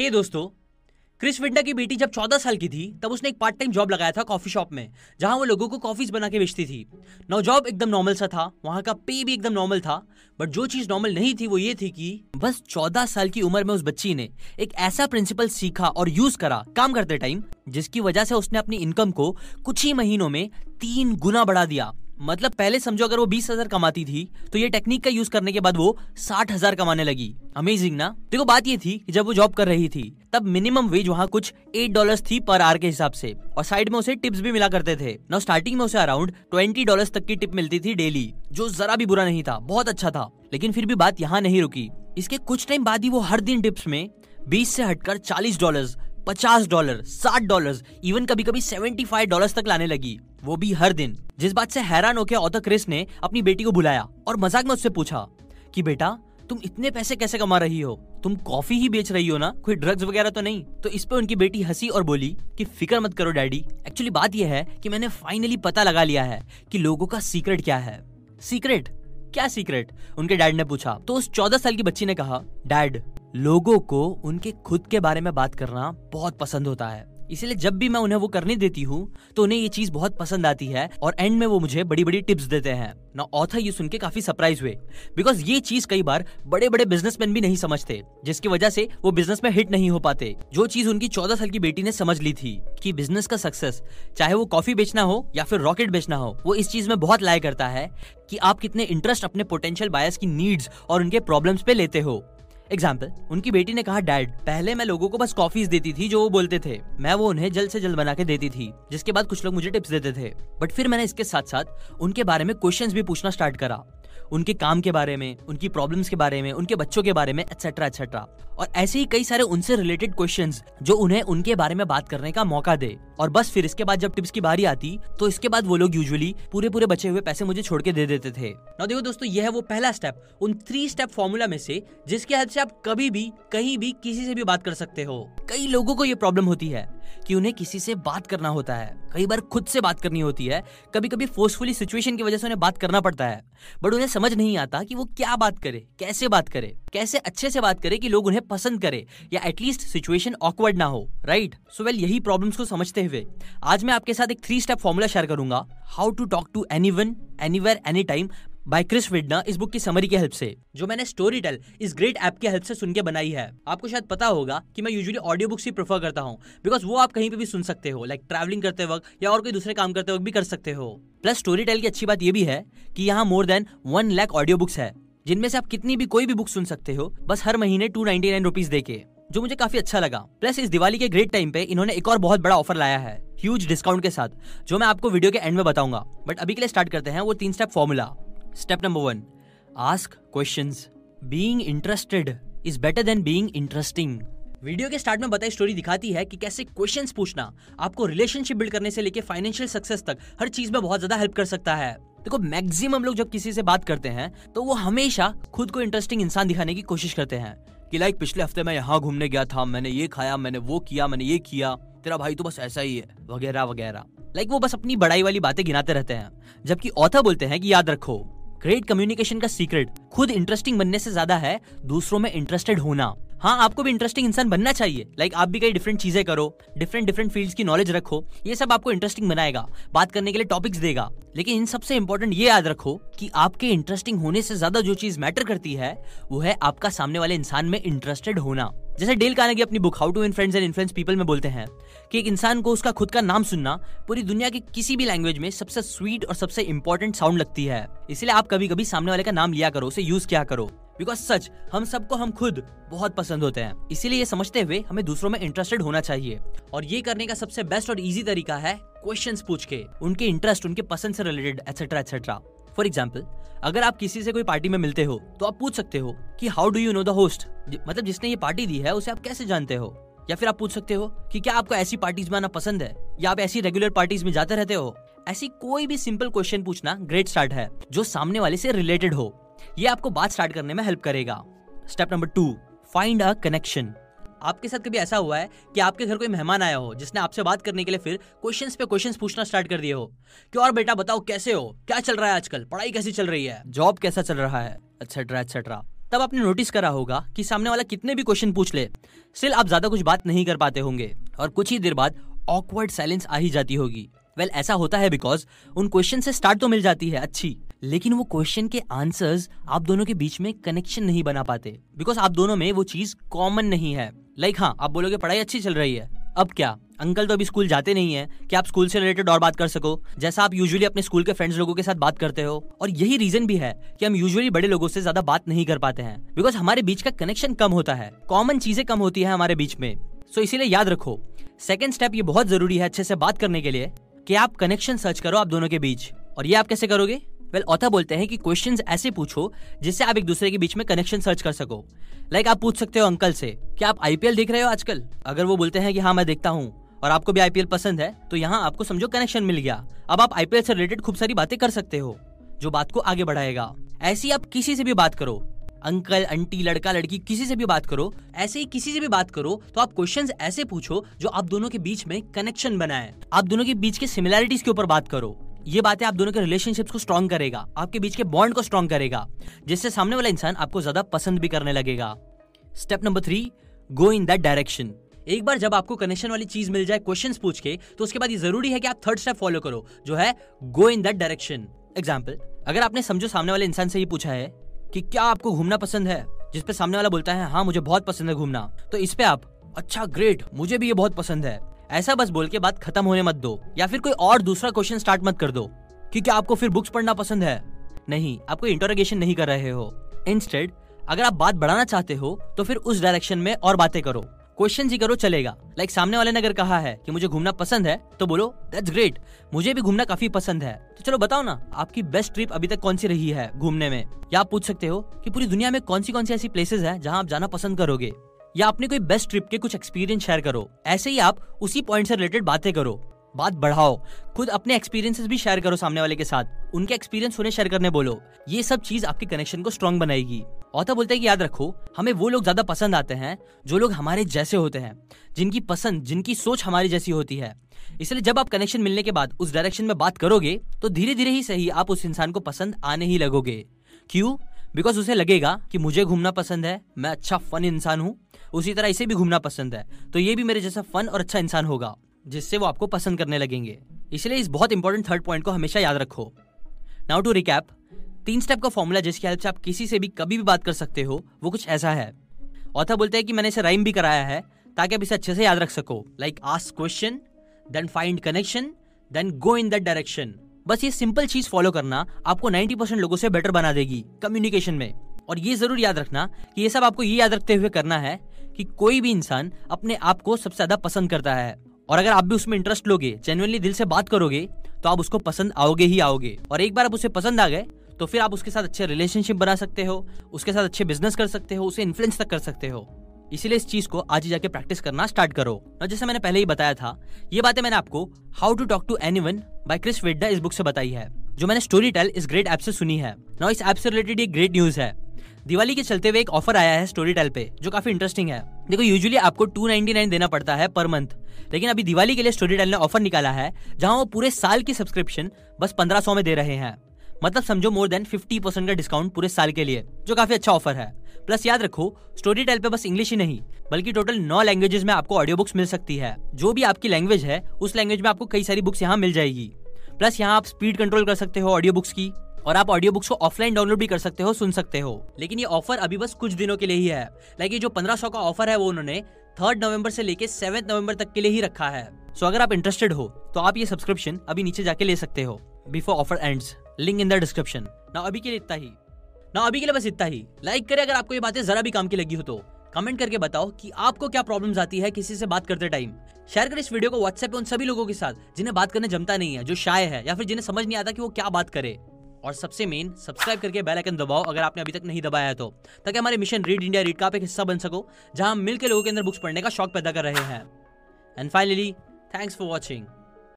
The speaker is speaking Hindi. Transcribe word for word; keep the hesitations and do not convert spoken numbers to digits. हे hey दोस्तों, क्रिस विंडा की बेटी जब चौदह साल की थी तब उसने एक पार्ट टाइम जॉब लगाया था कॉफ़ी शॉप में, जहां वो लोगों को कॉफ़ीज़ बना के बेचती थी। नौ जॉब एकदम नॉर्मल सा था, वहां का पे भी एकदम नॉर्मल था, बट जो चीज़ नॉर्मल नहीं थी वो ये थी कि बस चौदह साल की उम्र में उस बच्ची ने एक ऐसा प्रिंसिपल सीखा और यूज़ करा काम करते टाइम, जिसकी वजह से उसने अपनी इनकम को कुछ ही महीनों में तीन गुना बढ़ा दिया। मतलब पहले समझो अगर वो बीस हजार कमाती थी तो ये टेक्निक का यूज करने के बाद वो साठ हजार कमाने लगी। अमेजिंग ना। देखो बात ये थी कि जब वो जॉब कर रही थी तब मिनिमम वेज वहाँ कुछ एट डॉलर्स थी पर आवर के हिसाब से, और साइड में उसे टिप्स भी मिला करते थे। ना स्टार्टिंग में उसे अराउंड ट्वेंटी डॉलर्स तक की टिप मिलती थी डेली, जो जरा भी बुरा नहीं था, बहुत अच्छा था। लेकिन फिर भी बात यहाँ नहीं रुकी। इसके कुछ टाइम बाद ही वो हर दिन टिप्स में बीस से हटकर चालीस डॉलर, पचास डॉलर, साठ डॉलर, इवन कभी कभी सेवेंटी फाइव डॉलर तक लाने लगी, वो भी हर दिन। जिस बात से हैरान होकर ऑथर क्रिस ने अपनी बेटी को बुलाया और मजाक में उससे पूछा कि बेटा तुम इतने पैसे कैसे कमा रही हो, तुम कॉफी ही बेच रही हो ना, कोई ड्रग्स वगैरह तो नहीं। तो इस पे उनकी बेटी हंसी और बोली कि फिक्र मत करो डैडी, एक्चुअली बात यह है कि मैंने फाइनली पता लगा लिया है कि लोगों का सीक्रेट क्या है। सीक्रेट? क्या सीक्रेट? उनके डैड ने पूछा। तो उस चौदह साल की बच्ची ने कहा, डैड लोगों को उनके खुद के बारे में बात करना बहुत पसंद होता है, इसलिए जब भी मैं उन्हें वो करने देती हूँ तो उन्हें ये चीज बहुत पसंद आती है और एंड में वो मुझे बड़ी बड़ी टिप्स देते हैं। ना ऑथर ये सुन के काफी सरप्राइज हुए, बिकॉज ये चीज कई बार बड़े बड़े बिजनेसमैन भी नहीं समझते, जिसकी वजह से वो बिजनेस में हिट नहीं हो पाते। जो चीज उनकी चौदह साल की बेटी ने समझ ली थी कि बिजनेस का सक्सेस, चाहे वो कॉफी बेचना हो या फिर रॉकेट बेचना हो, वो इस चीज में बहुत लाया करता है कि आप कितने इंटरेस्ट अपने पोटेंशियल बायर्स की नीड्स और उनके प्रॉब्लम्स पे लेते हो। एग्जाम्पल, उनकी बेटी ने कहा, डैड पहले मैं लोगों को बस कॉफीज देती थी जो वो बोलते थे, मैं वो उन्हें जल्द से जल्द बना के देती थी, जिसके बाद कुछ लोग मुझे टिप्स देते थे। बट फिर मैंने इसके साथ साथ उनके बारे में क्वेश्चंस भी पूछना स्टार्ट करा, उनके काम के बारे में, उनकी प्रॉब्लम्स के बारे में, उनके बच्चों के बारे में, एटसेट्रा एटसेट्रा, और ऐसे ही कई सारे उनसे रिलेटेड क्वेश्चंस जो उन्हें उनके बारे में बात करने का मौका दे। और बस फिर इसके बाद जब टिप्स की बारी आती तो इसके बाद वो लोग यूजुअली पूरे पूरे बचे हुए पैसे मुझे छोड़ के दे देते थे। ना देखो दोस्तों, यह है वो पहला स्टेप उन थ्री स्टेप फॉर्मूला में से, जिसके हेल्प से आप कभी भी कहीं भी किसी से भी बात कर सकते हो। कई लोगों को ये प्रॉब्लम होती है कि उन्हें किसी से बात करना होता है, कई बार खुद से बात करनी होती है, कभी कभी फोर्सफुली सिचुएशन की वजह से उन्हें बात करना पड़ता है, बट उन्हें समझ नहीं आता कि वो क्या बात करे, कैसे बात करे, कैसे अच्छे से बात करे कि लोग उन्हें पसंद करे या एटलीस्ट सिचुएशन ऑकवर्ड ना हो, राइट? सो वेल यही प्रॉब्लम्स को समझते हुए आज मैं आपके साथ एक थ्री स्टेप फॉर्मूला शेयर करूंगा, how to talk to anyone, anywhere, any time by Chris विंडा, इस बुक की समरी की हेल्प से, जो मैंने स्टोरी टेल इस ग्रेट ऐप की हेल्प से सुन के बनाई है। आपको शायद पता होगा कि मैं यूजुअली ऑडियो बुक्स ही प्रेफर करता हूँ, बिकॉज वो आप कहीं पे भी सुन सकते हो, लाइक ट्रैवलिंग करते वक्त या और कोई दूसरे काम करते वक्त भी कर सकते हो। प्लस स्टोरी टेल की अच्छी बात ये भी है कि यहाँ more than one lakh audio books है, जिनमें से आप कितनी भी कोई भी बुक सुन सकते हो, बस हर महीने टू नाइनटी नाइन रुपीज देके, जो मुझे काफी अच्छा लगा। प्लस इस दिवाली के ग्रेट टाइम पे इन्होंने एक और बहुत बड़ा ऑफर लाया है, ह्यूज डिस्काउंट के साथ, जो मैं आपको वीडियो के एंड में बताऊंगा। बट अभी के लिए स्टार्ट करते हैं वो तीन step formula. Step number one, ask questions. Being interested is better than being interesting. Video के स्टार्ट में बताई स्टोरी दिखाती है कि कैसे क्वेश्चंस पूछना आपको रिलेशनशिप बिल्ड करने से लेके फाइनेंशियल सक्सेस तक हर चीज में बहुत ज्यादा हेल्प कर सकता है। देखो मैक्सिमम लोग जब किसी से बात करते हैं तो वो हमेशा खुद को इंटरेस्टिंग इंसान दिखाने की कोशिश करते हैं कि लाइक पिछले हफ्ते मैं यहाँ घूमने गया था, मैंने ये खाया, मैंने वो किया, मैंने ये किया, तेरा भाई तो बस ऐसा ही है, वगैरह वगैरह। लाइक वो बस अपनी बड़ाई वाली बातें गिनाते रहते हैं, जबकि ऑथर बोलते हैं कि याद रखो, ग्रेट कम्युनिकेशन का सीक्रेट खुद इंटरेस्टिंग बनने से ज्यादा है दूसरों में इंटरेस्टेड होना। हाँ, आपको भी इंटरेस्टिंग इंसान बनना चाहिए, लाइक आप भी कई डिफरेंट चीजें करो, डिफरेंट डिफरेंट फील्ड्स की नॉलेज रखो, ये सब आपको इंटरेस्टिंग बनाएगा, बात करने के लिए टॉपिक्स देगा। लेकिन इन सबसे इम्पोर्टेंट ये याद रखो कि आपके इंटरेस्टिंग होने से ज्यादा जो चीज मैटर करती है वो है आपका सामने वाले इंसान में इंटरेस्टेड होना। जैसे डेल कार्नेगी अपनी book how to influence and influence people में बोलते हैं कि एक इंसान को उसका खुद का नाम सुनना पूरी दुनिया की किसी भी लैंग्वेज में सबसे स्वीट और सबसे इम्पोर्टेंट साउंड लगती है, इसलिए आप कभी कभी सामने वाले का नाम लिया करो, उसे यूज किया करो, बिकॉज सच हम सबको हम खुद बहुत पसंद होते हैं, इसीलिए ये समझते हुए हमें दूसरों में इंटरेस्टेड होना चाहिए। और ये करने का सबसे बेस्ट और इजी तरीका है क्वेश्चंस पूछ के, उनके इंटरेस्ट, उनके पसंद से related etcetera etcetera. For example, अगर आप किसी से कोई पार्टी में मिलते हो तो आप पूछ सकते हो कि how do you know the host, मतलब जिसने ये पार्टी दी है उसे आप कैसे जानते हो। या फिर आप पूछ सकते हो कि क्या आपको ऐसी पार्टीज में आना पसंद है, या आप ऐसी रेगुलर पार्टीज में जाते रहते हो। ऐसी कोई भी सिंपल क्वेश्चन पूछना ग्रेट स्टार्ट है जो सामने वाले से रिलेटेड हो, ये आपको बात स्टार्ट करने में हेल्प करेगा। Step number two, find a connection. आपके साथ कभी ऐसा हुआ है कि आपके घर कोई मेहमान आया हो जिसने आपसे बात करने के लिए फिर क्वेश्चंस पे क्वेश्चंस पूछना स्टार्ट कर दिए हो कि और बेटा बताओ कैसे हो, क्या चल रहा है आजकल, पढ़ाई कैसी चल रही है, जॉब कैसा चल रहा है, एटसेट्रा एटसेट्रा। तब आपने नोटिस करा होगा कि सामने वाला कितने भी क्वेश्चन पूछ ले, स्टिल आप ज्यादा कुछ बात नहीं कर पाते होंगे और कुछ ही देर बाद ऑकवर्ड साइलेंस आ ही जाती होगी। वेल well, ऐसा होता है बिकॉज उन क्वेश्चन से स्टार्ट तो मिल जाती है अच्छी, लेकिन वो क्वेश्चन के आंसर्स आप दोनों के बीच में कनेक्शन नहीं बना पाते बिकॉज आप दोनों में वो चीज कॉमन नहीं है। लाइक like, हाँ आप बोलोगे पढ़ाई अच्छी चल रही है, अब क्या अंकल तो अभी स्कूल जाते नहीं है कि आप स्कूल से रिलेटेड और बात कर सको जैसा आप यूजुअली अपने स्कूल के फ्रेंड्स लोगों के साथ बात करते हो। और यही रीजन भी है कि हम यूजुअली बड़े लोगों से ज्यादा बात नहीं कर पाते हैं बिकॉज हमारे बीच का कनेक्शन कम होता है, कॉमन चीजें कम होती है हमारे बीच में। सो इसीलिए याद रखो सेकेंड स्टेप ये बहुत जरूरी है अच्छे से बात करने के लिए कि आप कनेक्शन सर्च करो आप दोनों के बीच। और ये आप कैसे करोगे? वेल well, ऑथर बोलते हैं कि क्वेश्चंस ऐसे पूछो जिससे आप एक दूसरे के बीच में कनेक्शन सर्च कर सको। लाइक like, आप पूछ सकते हो अंकल से कि आप आईपीएल देख रहे हो आजकल। अगर वो बोलते हैं कि हाँ मैं देखता हूँ और आपको भी आईपीएल पसंद है तो यहाँ आपको समझो कनेक्शन मिल गया। अब आप आईपीएल से रिलेटेड खूब सारी बातें कर सकते हो जो बात को आगे बढ़ाएगा। ऐसी आप किसी से भी बात करो, अंकल आंटी लड़का लड़की किसी से भी बात करो, ऐसे ही किसी से भी बात करो तो आप क्वेश्चंस ऐसे पूछो जो आप दोनों के बीच में कनेक्शन बनाए। आप दोनों के बीच के सिमिलैरिटीज के ऊपर बात करो। ये बातें आप दोनों के रिलेशनशिप्स को स्ट्रांग करेगा, आपके बीच के बॉन्ड को स्ट्रांग करेगा, जिससे सामने वाला इंसान आपको ज्यादा पसंद भी करने लगेगा। Step number three, go in that direction. एक बार जब आपको कनेक्शन वाली चीज मिल जाए क्वेश्चंस पूछ के, तो उसके बाद ये जरूरी है कि आप थर्ड स्टेप फॉलो करो जो है go in that direction. Example, अगर आपने समझो सामने वाले इंसान से ये पूछा है कि क्या आपको घूमना पसंद है, जिसपे सामने वाला बोलता है हाँ मुझे बहुत पसंद है घूमना, तो इस पे आप अच्छा ग्रेट मुझे भी ये बहुत पसंद है ऐसा बस बोल के बात खत्म होने मत दो, या फिर कोई और दूसरा क्वेश्चन स्टार्ट मत कर दो कि क्या आपको फिर बुक्स पढ़ना पसंद है। नहीं, आप कोई इंटरोगेशन नहीं कर रहे हो। इंस्टेड अगर आप बात बढ़ाना चाहते हो तो फिर उस डायरेक्शन में और बातें करो, क्वेश्चन ही करो चलेगा। लाइक सामने वाले ने अगर कहा है कि मुझे घूमना पसंद है तो बोलो दैट्स ग्रेट मुझे भी घूमना काफी पसंद है, तो चलो बताओ ना आपकी बेस्ट ट्रिप अभी तक कौन सी रही है घूमने में। या आप पूछ सकते हो कि पूरी दुनिया में कौन सी कौन सी ऐसी प्लेसेस हैं जहां आप जाना पसंद करोगे, या अपने कोई बेस्ट ट्रिप के कुछ एक्सपीरियंस शेयर करो। ऐसे ही आप उसी पॉइंट से रिलेटेड बातें करो, बात बढ़ाओ, खुद अपने एक्सपीरियंसेस भी शेयर करो सामने वाले के साथ, उनके एक्सपीरियंस उन्हें शेयर करने बोलो। ये सब चीज आपके कनेक्शन को स्ट्रांग बनाएगी। ऑथर बोलते हैं कि याद रखो हमें वो लोग ज्यादा पसंद आते हैं जो लोग हमारे जैसे होते हैं, जिनकी पसंद जिनकी सोच हमारी जैसी होती है। इसलिए जब आप कनेक्शन मिलने के बाद उस डायरेक्शन में बात करोगे तो धीरे धीरे ही सही आप उस इंसान को पसंद आने ही लगोगे। क्यों? बिकॉज उसे लगेगा कि मुझे घूमना पसंद है, मैं अच्छा फन इंसान हूँ, उसी तरह इसे भी घूमना पसंद है तो ये भी मेरे जैसा फन और अच्छा इंसान होगा, जिससे वो आपको पसंद करने लगेंगे। इसलिए इस बहुत इंपॉर्टेंट थर्ड पॉइंट को हमेशा याद रखो। नाउ टू रिकैप, तीन स्टेप का फॉर्मूला जिसकी हेल्प से आप किसी से भी कभी भी बात कर सकते हो वो कुछ ऐसा है। ऑथर बोलते हैं कि मैंने इसे राइम भी कराया है ताकि आप इसे अच्छे से याद रख सको। Like ask question, then find connection, then go in that direction. बस ये सिंपल चीज फॉलो करना आपको नब्बे परसेंट लोगों से बेटर बना देगी कम्युनिकेशन में। और ये जरूर याद रखना कि ये सब आपको ये याद रखते हुए करना है कि कोई भी इंसान अपने आप को सबसे ज्यादा पसंद करता है, और अगर आप भी उसमें इंटरेस्ट लोगे, जेन्युइनली दिल से बात करोगे तो आप उसको पसंद आओगे ही आओगे। और एक बार आप उसे पसंद आ गए तो फिर आप उसके साथ अच्छे रिलेशनशिप बना सकते हो, उसके साथ अच्छे बिजनेस कर सकते हो, उसे इन्फ्लुएंस तक कर सकते हो। इसीलिए इस चीज को आज ही जाके प्रैक्टिस करना स्टार्ट करो। और जैसे मैंने पहले ही बताया था, ये बातें मैंने आपको how to talk to anyone by Chris विंडा इस बुक से बताई है जो मैंने स्टोरीटेल इस ग्रेट ऐप से सुनी है। नाउ इस ऐप से रिलेटेड एक ग्रेट न्यूज है, दिवाली के चलते हुए एक ऑफर आया है स्टोरीटेल पे जो काफी इंटरेस्टिंग है। देखो यूजुअली आपको दो सौ निन्यानवे देना पड़ता है पर मंथ, लेकिन अभी दिवाली के लिए स्टोरीटेल ने ऑफर निकाला है जहां वो पूरे साल की सब्सक्रिप्शन बस पंद्रह सौ में दे रहे हैं। मतलब समझो मोर देन पचास परसेंट का डिस्काउंट पूरे साल के लिए, जो काफी अच्छा ऑफर है। प्लस याद रखो स्टोरीटेल पे बस इंग्लिश ही नहीं बल्कि टोटल नौ लैंग्वेजेस में आपको ऑडियो बुक्स मिल सकती है। जो भी आपकी लैंग्वेज है उस लैंग्वेज में आपको कई सारी बुक्स यहाँ मिल जाएगी। प्लस यहाँ आप स्पीड कंट्रोल कर सकते हो ऑडियो बुक्स की, और आप ऑडियो बुक्स को ऑफलाइन डाउनलोड भी कर सकते हो, सुन सकते हो। लेकिन ये ऑफर अभी बस कुछ दिनों के लिए ही है। लाइक ये जो पंद्रह सौ का ऑफर है वो उन्होंने थर्ड नवंबर से लेके सेवेंथ नवंबर तक के लिए ही रखा है। सो अगर आप इंटरेस्टेड हो तो आप ये सब्सक्रिप्शन अभी नीचे जाके ले सकते हो before offer ends, link in the description. ना अभी के लिए इतना ही, ना अभी के लिए बस इतना ही। लाइक करें अगर आपको ये बातें जरा भी काम की लगी हो तो, कमेंट करके बताओ कि आपको क्या प्रॉब्लम्स आती है किसी से बात करते टाइम। शेयर करें इस वीडियो को व्हाट्सएप पे उन सभी लोगों के साथ जिन्हें बात करने जमता नहीं है, जो शाय है या फिर जिन्हें समझ नहीं आता कि वो क्या बात करे। और सबसे मेन, सब्सक्राइब करके बेल आइकन दबाओ अगर आपने अभी तक नहीं दबाया है तो, ताकि हमारे मिशन रीड इंडिया रीड का आप एक हिस्सा बन सको जहां हम मिलकर लोगों के अंदर बुक्स पढ़ने का शौक पैदा कर रहे हैं। And finally, thanks for watching.